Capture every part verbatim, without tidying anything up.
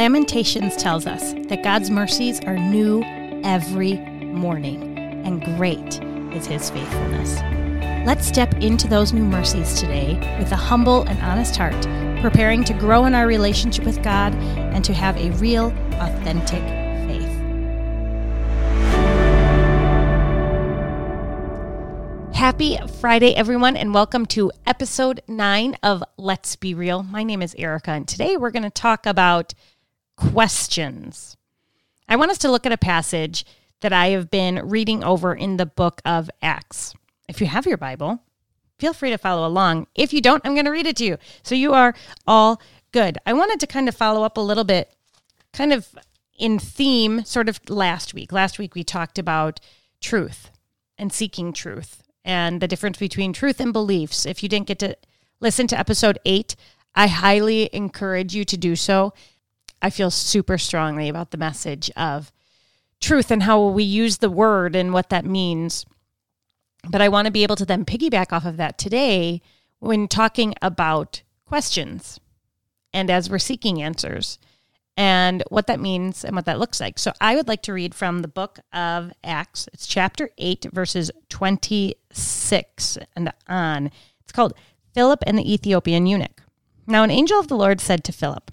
Lamentations tells us that God's mercies are new every morning, and great is his faithfulness. Let's step into those new mercies today with a humble and honest heart, preparing to grow in our relationship with God and to have a real, authentic faith. Happy Friday, everyone, and welcome to episode nine of Let's Be Real. My name is Erica, and today we're going to talk about questions. I want us to look at a passage that I have been reading over in the book of Acts. If you have your Bible, feel free to follow along. If you don't, I'm going to read it to you. So you are all good. I wanted to kind of follow up a little bit, kind of in theme, sort of last week. Last week we talked about truth and seeking truth and the difference between truth and beliefs. If you didn't get to listen to episode eight, I highly encourage you to do so. I feel super strongly about the message of truth and how we use the word and what that means. But I want to be able to then piggyback off of that today when talking about questions and as we're seeking answers and what that means and what that looks like. So I would like to read from the book of Acts. It's chapter eight, verses twenty-six and on. It's called Philip and the Ethiopian Eunuch. Now an angel of the Lord said to Philip,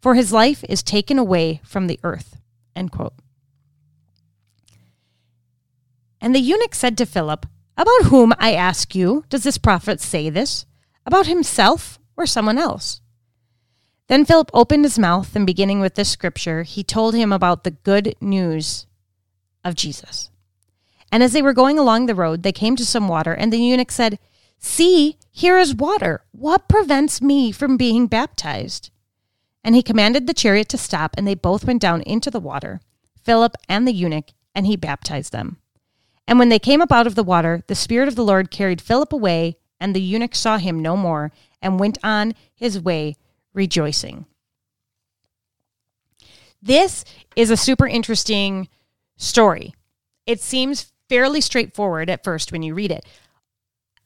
For his life is taken away from the earth," end quote. And the eunuch said to Philip, "About whom, I ask you, does this prophet say this? About himself or someone else?" Then Philip opened his mouth, and beginning with this scripture, he told him about the good news of Jesus. And as they were going along the road, they came to some water, and the eunuch said, "See, here is water. What prevents me from being baptized?" And he commanded the chariot to stop, and they both went down into the water, Philip and the eunuch, and he baptized them. And when they came up out of the water, the Spirit of the Lord carried Philip away, and the eunuch saw him no more and went on his way rejoicing. This is a super interesting story. It seems fairly straightforward at first when you read it.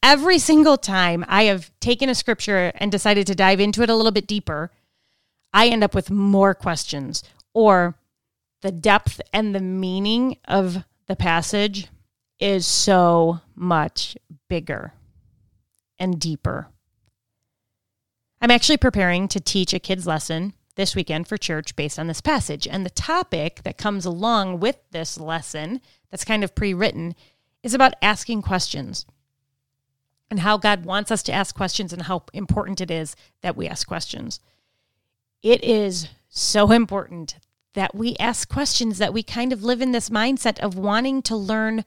Every single time I have taken a scripture and decided to dive into it a little bit deeper, I end up with more questions, or the depth and the meaning of the passage is so much bigger and deeper. I'm actually preparing to teach a kids' lesson this weekend for church based on this passage. And the topic that comes along with this lesson, that's kind of pre-written, is about asking questions and how God wants us to ask questions and how important it is that we ask questions. It is so important that we ask questions, that we kind of live in this mindset of wanting to learn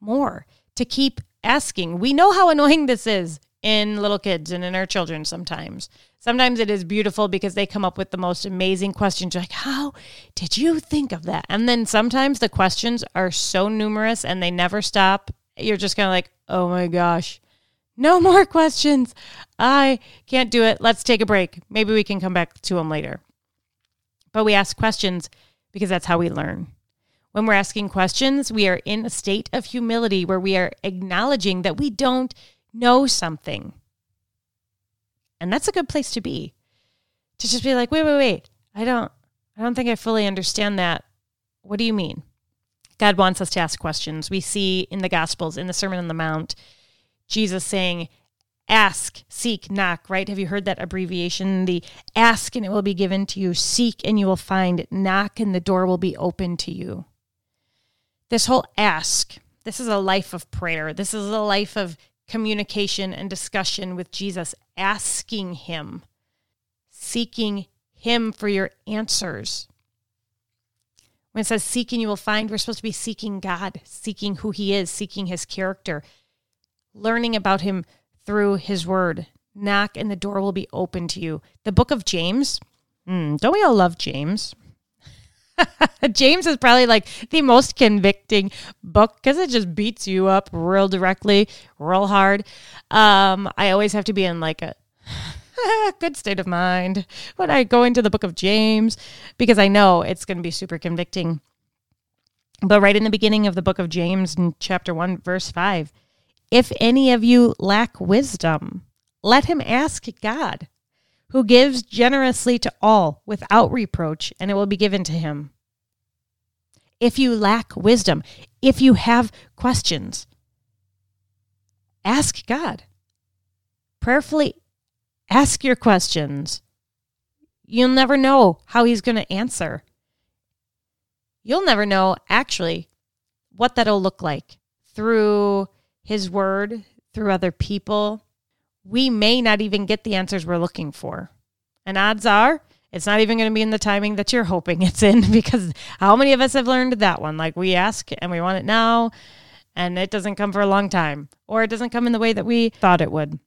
more, to keep asking. We know how annoying this is in little kids and in our children sometimes. Sometimes it is beautiful because they come up with the most amazing questions. You're like, how did you think of that? And then sometimes the questions are so numerous and they never stop. You're just kind of like, oh my gosh, no more questions. I can't do it. Let's take a break. Maybe we can come back to them later. But we ask questions because that's how we learn. When we're asking questions, we are in a state of humility where we are acknowledging that we don't know something. And that's a good place to be. To just be like, wait, wait, wait. I don't I don't think I fully understand that. What do you mean? God wants us to ask questions. We see in the Gospels, in the Sermon on the Mount, Jesus saying, ask, seek, knock, right? Have you heard that abbreviation? The ask and it will be given to you. Seek and you will find. Knock and the door will be open to you. this whole ask, this is a life of prayer. This is a life of communication and discussion with Jesus, asking him, seeking him for your answers. When it says seeking, you will find, we're supposed to be seeking God, seeking who he is, seeking his character, learning about him through his word. Knock and the door will be open to you. The book of James, mm, don't we all love James? James is probably like the most convicting book because it just beats you up real directly, real hard. Um, I always have to be in like a good state of mind when I go into the book of James because I know it's going to be super convicting. But right in the beginning of the book of James in chapter one, verse five, if any of you lack wisdom, let him ask God, who gives generously to all without reproach, and it will be given to him. If you lack wisdom, if you have questions, ask God. Prayerfully ask your questions. You'll never know how he's going to answer. You'll never know, actually, what that'll look like through his word, through other people. We may not even get the answers we're looking for. And odds are, it's not even going to be in the timing that you're hoping it's in, because how many of us have learned that one? Like, we ask and we want it now, and it doesn't come for a long time, or it doesn't come in the way that we thought it would.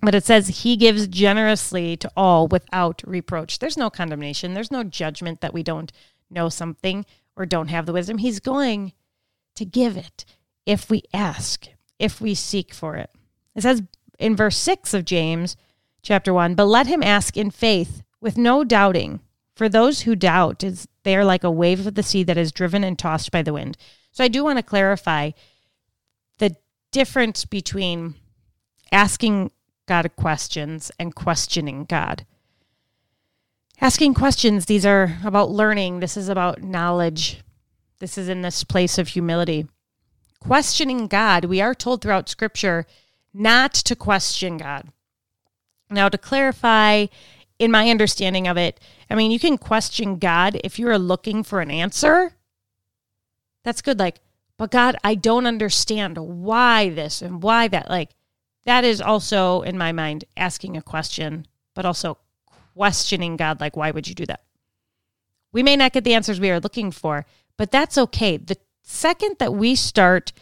But it says, he gives generously to all without reproach. There's no condemnation. There's no judgment that we don't know something or don't have the wisdom. He's going to give it if we ask, if we seek for it. It says, in verse six of James, chapter one, but let him ask in faith with no doubting. For those who doubt, is they are like a wave of the sea that is driven and tossed by the wind. So I do want to clarify the difference between asking God questions and questioning God. Asking questions, these are about learning. This is about knowledge. This is in this place of humility. Questioning God, we are told throughout Scripture not to question God. Now, to clarify, in my understanding of it, I mean, you can question God if you are looking for an answer. That's good. Like, but God, I don't understand why this and why that. Like, that is also, in my mind, asking a question, but also questioning God. Like, why would you do that? We may not get the answers we are looking for, but that's okay. The second that we start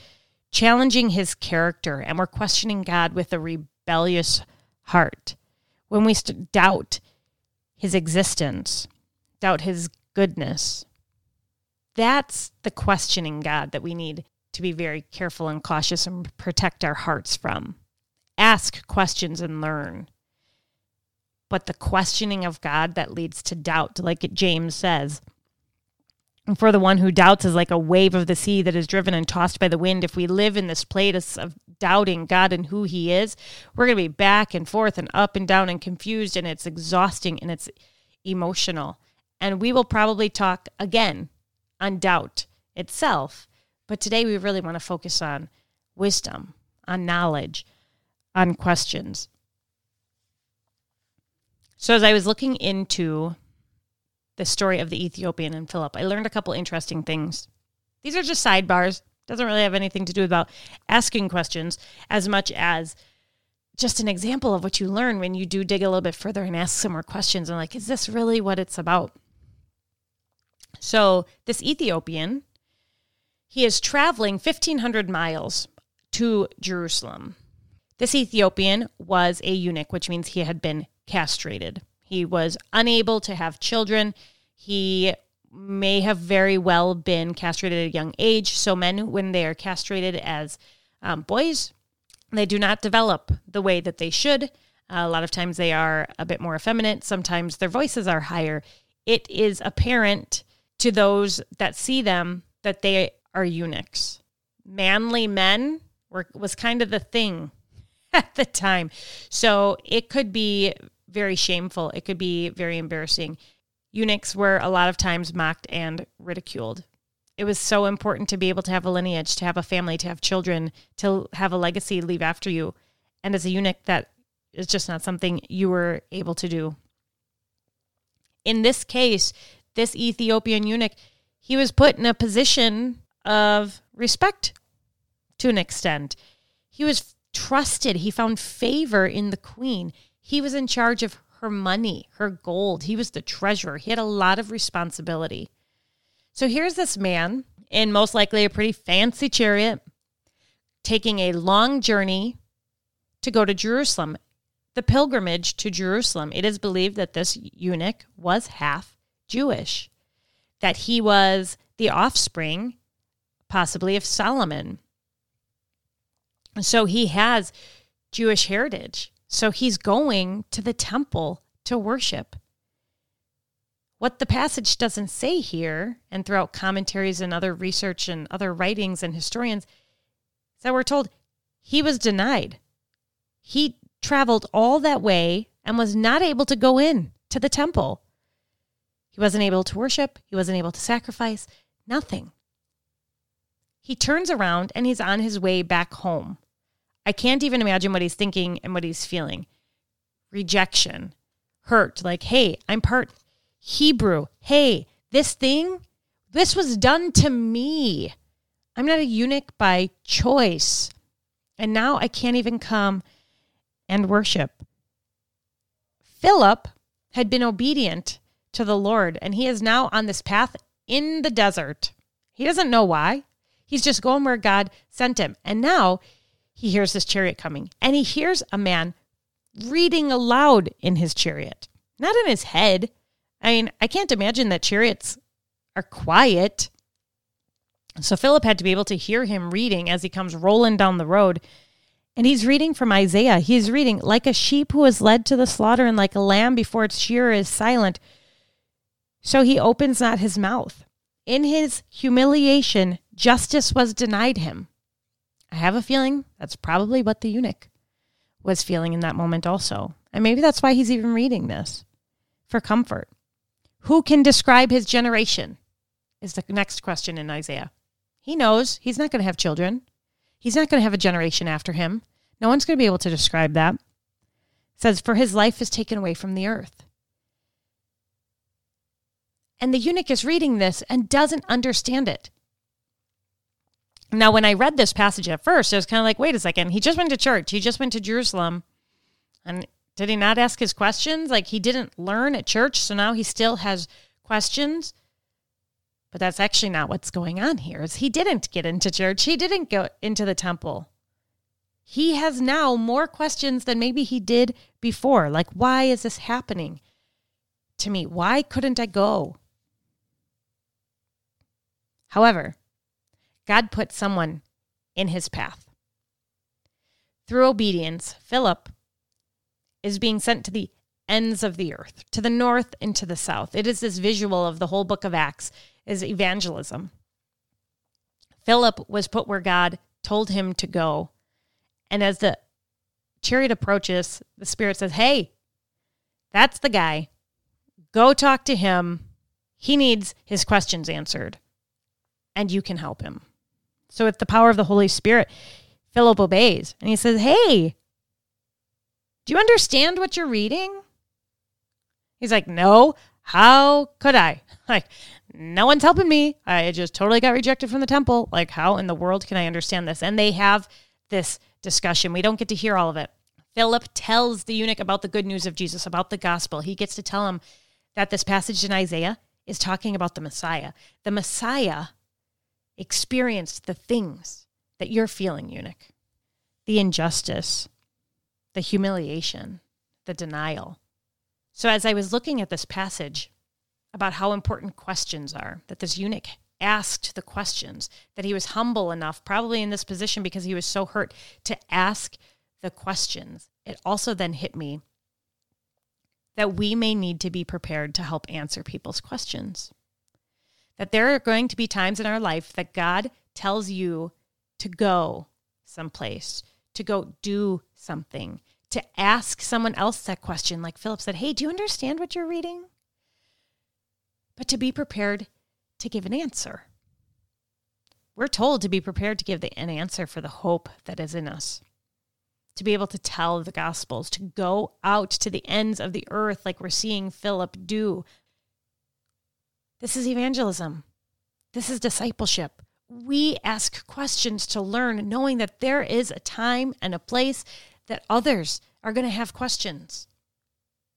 challenging his character, and we're questioning God with a rebellious heart, when we st- doubt his existence, doubt his goodness, that's the questioning God that we need to be very careful and cautious and protect our hearts from. Ask questions and learn. But the questioning of God that leads to doubt, like James says, and for the one who doubts is like a wave of the sea that is driven and tossed by the wind. If we live in this place of doubting God and who he is, we're going to be back and forth and up and down and confused, and it's exhausting and it's emotional. And we will probably talk again on doubt itself. But today we really want to focus on wisdom, on knowledge, on questions. So as I was looking into the story of the Ethiopian and Philip, I learned a couple interesting things. These are just sidebars. Doesn't really have anything to do about asking questions as much as just an example of what you learn when you do dig a little bit further and ask some more questions. And like, is this really what it's about? So this Ethiopian, he is traveling fifteen hundred miles to Jerusalem. This Ethiopian was a eunuch, which means he had been castrated. He was unable to have children. He may have very well been castrated at a young age. So men, when they are castrated as um, boys, they do not develop the way that they should. Uh, a lot of times they are a bit more effeminate. Sometimes their voices are higher. It is apparent to those that see them that they are eunuchs. Manly men were, was kind of the thing at the time. So it could be very shameful. It could be very embarrassing. Eunuchs were a lot of times mocked and ridiculed. It was so important to be able to have a lineage, to have a family, to have children, to have a legacy leave after you. And as a eunuch, that is just not something you were able to do. In this case, this Ethiopian eunuch, he was put in a position of respect to an extent. He was trusted. He found favor in the queen. He was in charge of her money, her gold. He was the treasurer. He had a lot of responsibility. So here's this man in most likely a pretty fancy chariot taking a long journey to go to Jerusalem, the pilgrimage to Jerusalem. It is believed that this eunuch was half Jewish, that he was the offspring possibly of Solomon. So he has Jewish heritage. So he's going to the temple to worship. What the passage doesn't say here, and throughout commentaries and other research and other writings and historians, is that we're told he was denied. He traveled all that way and was not able to go in to the temple. He wasn't able to worship. He wasn't able to sacrifice. Nothing. He turns around and he's on his way back home. I can't even imagine what he's thinking and what he's feeling. Rejection, hurt, like, hey, I'm part Hebrew. Hey, this thing, this was done to me. I'm not a eunuch by choice. And now I can't even come and worship. Philip had been obedient to the Lord, and he is now on this path in the desert. He doesn't know why. He's just going where God sent him. And now he hears this chariot coming. And he hears a man reading aloud in his chariot. Not in his head. I mean, I can't imagine that chariots are quiet. So Philip had to be able to hear him reading as he comes rolling down the road. And he's reading from Isaiah. He's reading, like a sheep who is led to the slaughter and like a lamb before its shearer is silent, so he opens not his mouth. In his humiliation, justice was denied him. I have a feeling that's probably what the eunuch was feeling in that moment also. And maybe that's why he's even reading this, for comfort. Who can describe his generation is the next question in Isaiah. He knows he's not going to have children. He's not going to have a generation after him. No one's going to be able to describe that. It says, for his life is taken away from the earth. And the eunuch is reading this and doesn't understand it. Now, when I read this passage at first, I was kind of like, wait a second. He just went to church. He just went to Jerusalem. And did he not ask his questions? Like, he didn't learn at church, so now he still has questions. But that's actually not what's going on here. Is he didn't get into church. He didn't go into the temple. He has now more questions than maybe he did before. Like, why is this happening to me? Why couldn't I go? However, God put someone in his path. Through obedience, Philip is being sent to the ends of the earth, to the north and to the south. It is this visual of the whole book of Acts. Is evangelism. Philip was put where God told him to go. And as the chariot approaches, the Spirit says, hey, that's the guy. Go talk to him. He needs his questions answered, and you can help him. So with the power of the Holy Spirit, Philip obeys, and he says, hey, do you understand what you're reading? He's like, no, how could I? Like, no one's helping me. I just totally got rejected from the temple. Like, how in the world can I understand this? And they have this discussion. We don't get to hear all of it. Philip tells the eunuch about the good news of Jesus, about the gospel. He gets to tell him that this passage in Isaiah is talking about the Messiah. The Messiah experienced the things that you're feeling, eunuch. The injustice, the humiliation, the denial. So as I was looking at this passage about how important questions are, that this eunuch asked the questions, that he was humble enough, probably in this position because he was so hurt, to ask the questions. It also then hit me that we may need to be prepared to help answer people's questions. That there are going to be times in our life that God tells you to go someplace, to go do something, to ask someone else that question. Like Philip said, hey, do you understand what you're reading? But to be prepared to give an answer. We're told to be prepared to give the, an answer for the hope that is in us, to be able to tell the gospels, to go out to the ends of the earth like we're seeing Philip do. This is evangelism. This is discipleship. we ask questions to learn, knowing that there is a time and a place that others are going to have questions,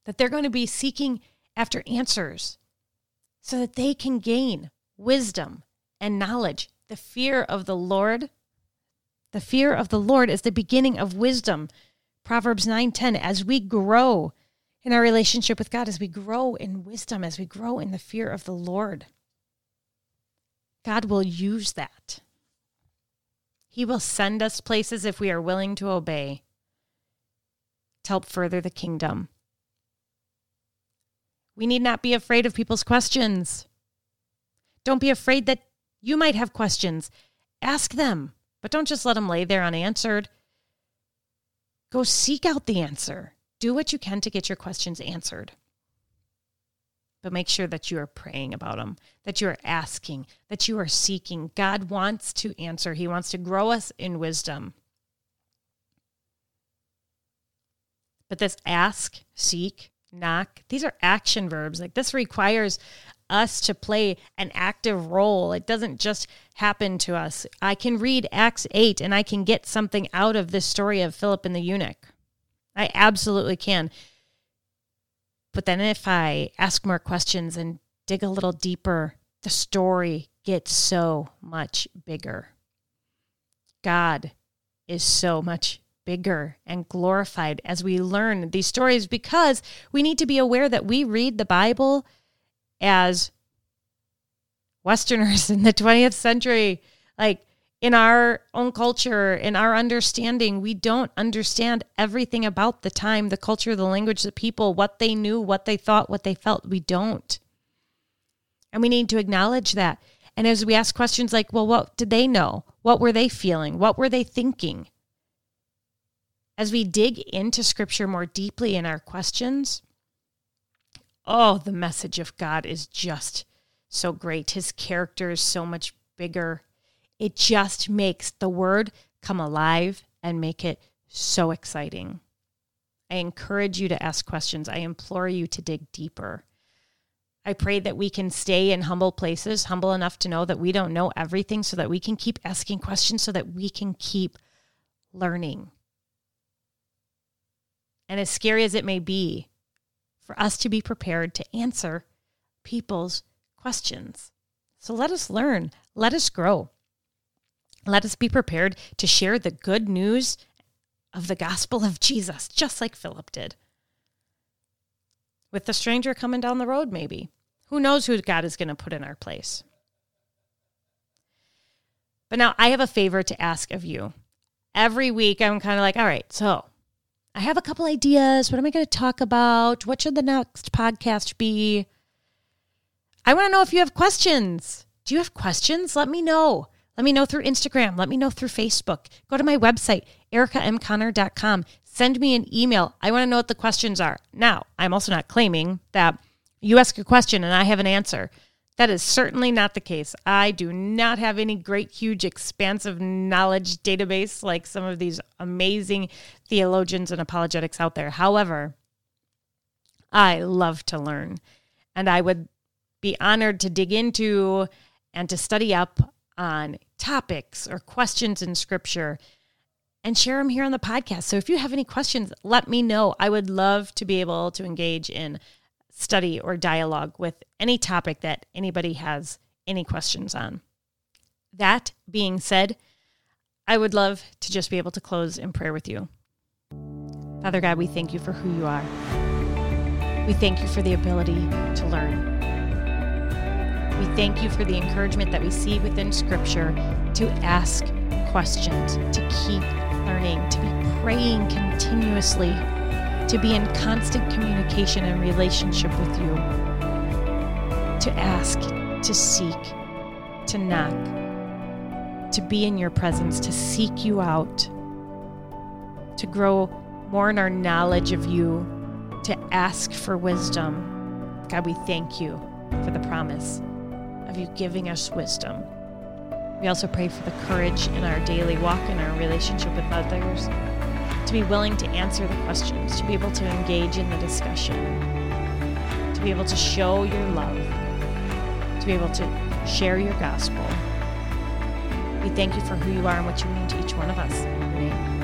that they're going to be seeking after answers so that they can gain wisdom and knowledge. The fear of the Lord, the fear of the Lord is the beginning of wisdom. Proverbs nine ten, as we grow in our relationship with God, as we grow in wisdom, as we grow in the fear of the Lord, God will use that. He will send us places if we are willing to obey to help further the kingdom. We need not be afraid of people's questions. Don't be afraid that you might have questions. Ask them, but don't just let them lay there unanswered. Go seek out the answer. Do what you can to get your questions answered. But make sure that you are praying about them, that you are asking, that you are seeking. God wants to answer. He wants to grow us in wisdom. But this ask, seek, knock, these are action verbs. Like, this requires us to play an active role. It doesn't just happen to us. I can read Acts eight and I can get something out of this story of Philip and the eunuch. I absolutely can. But then if I ask more questions and dig a little deeper, the story gets so much bigger. God is so much bigger and glorified as we learn these stories, because we need to be aware that we read the Bible as Westerners in the twentieth century, like in our own culture, in our understanding, we don't understand everything about the time, the culture, the language, the people, what they knew, what they thought, what they felt. We don't. And we need to acknowledge that. And as we ask questions like, well, what did they know? What were they feeling? What were they thinking? As we dig into Scripture more deeply in our questions, oh, the message of God is just so great. His character is so much bigger. It just makes the word come alive and make it so exciting. I encourage you to ask questions. I implore you to dig deeper. I pray that we can stay in humble places, humble enough to know that we don't know everything, so that we can keep asking questions, so that we can keep learning. And as scary as it may be, for us to be prepared to answer people's questions. So let us learn. Let us grow. Let us be prepared to share the good news of the gospel of Jesus, just like Philip did. With the stranger coming down the road, maybe. Who knows who God is going to put in our place? But now I have a favor to ask of you. Every week I'm kind of like, all right, so I have a couple ideas. What am I going to talk about? What should the next podcast be? I want to know if you have questions. Do you have questions? Let me know. Let me know through Instagram. Let me know through Facebook. Go to my website, erica m conner dot com. Send me an email. I want to know what the questions are. Now, I'm also not claiming that you ask a question and I have an answer. That is certainly not the case. I do not have any great, huge, expansive knowledge database like some of these amazing theologians and apologetics out there. However, I love to learn, and I would be honored to dig into and to study up on topics or questions in Scripture and share them here on the podcast. So if you have any questions, let me know. I would love to be able to engage in study or dialogue with any topic that anybody has any questions on. That being said, I would love to just be able to close in prayer with you. Father God, we thank you for who you are. We thank you for the ability to learn. We thank you for the encouragement that we see within Scripture to ask questions, to keep learning, to be praying continuously, to be in constant communication and relationship with you, to ask, to seek, to knock, to be in your presence, to seek you out, to grow more in our knowledge of you, to ask for wisdom. God, we thank you for the promise of you giving us wisdom. We also pray for the courage in our daily walk and our relationship with others, to be willing to answer the questions, to be able to engage in the discussion, to be able to show your love, to be able to share your gospel. We thank you for who you are and what you mean to each one of us. Amen.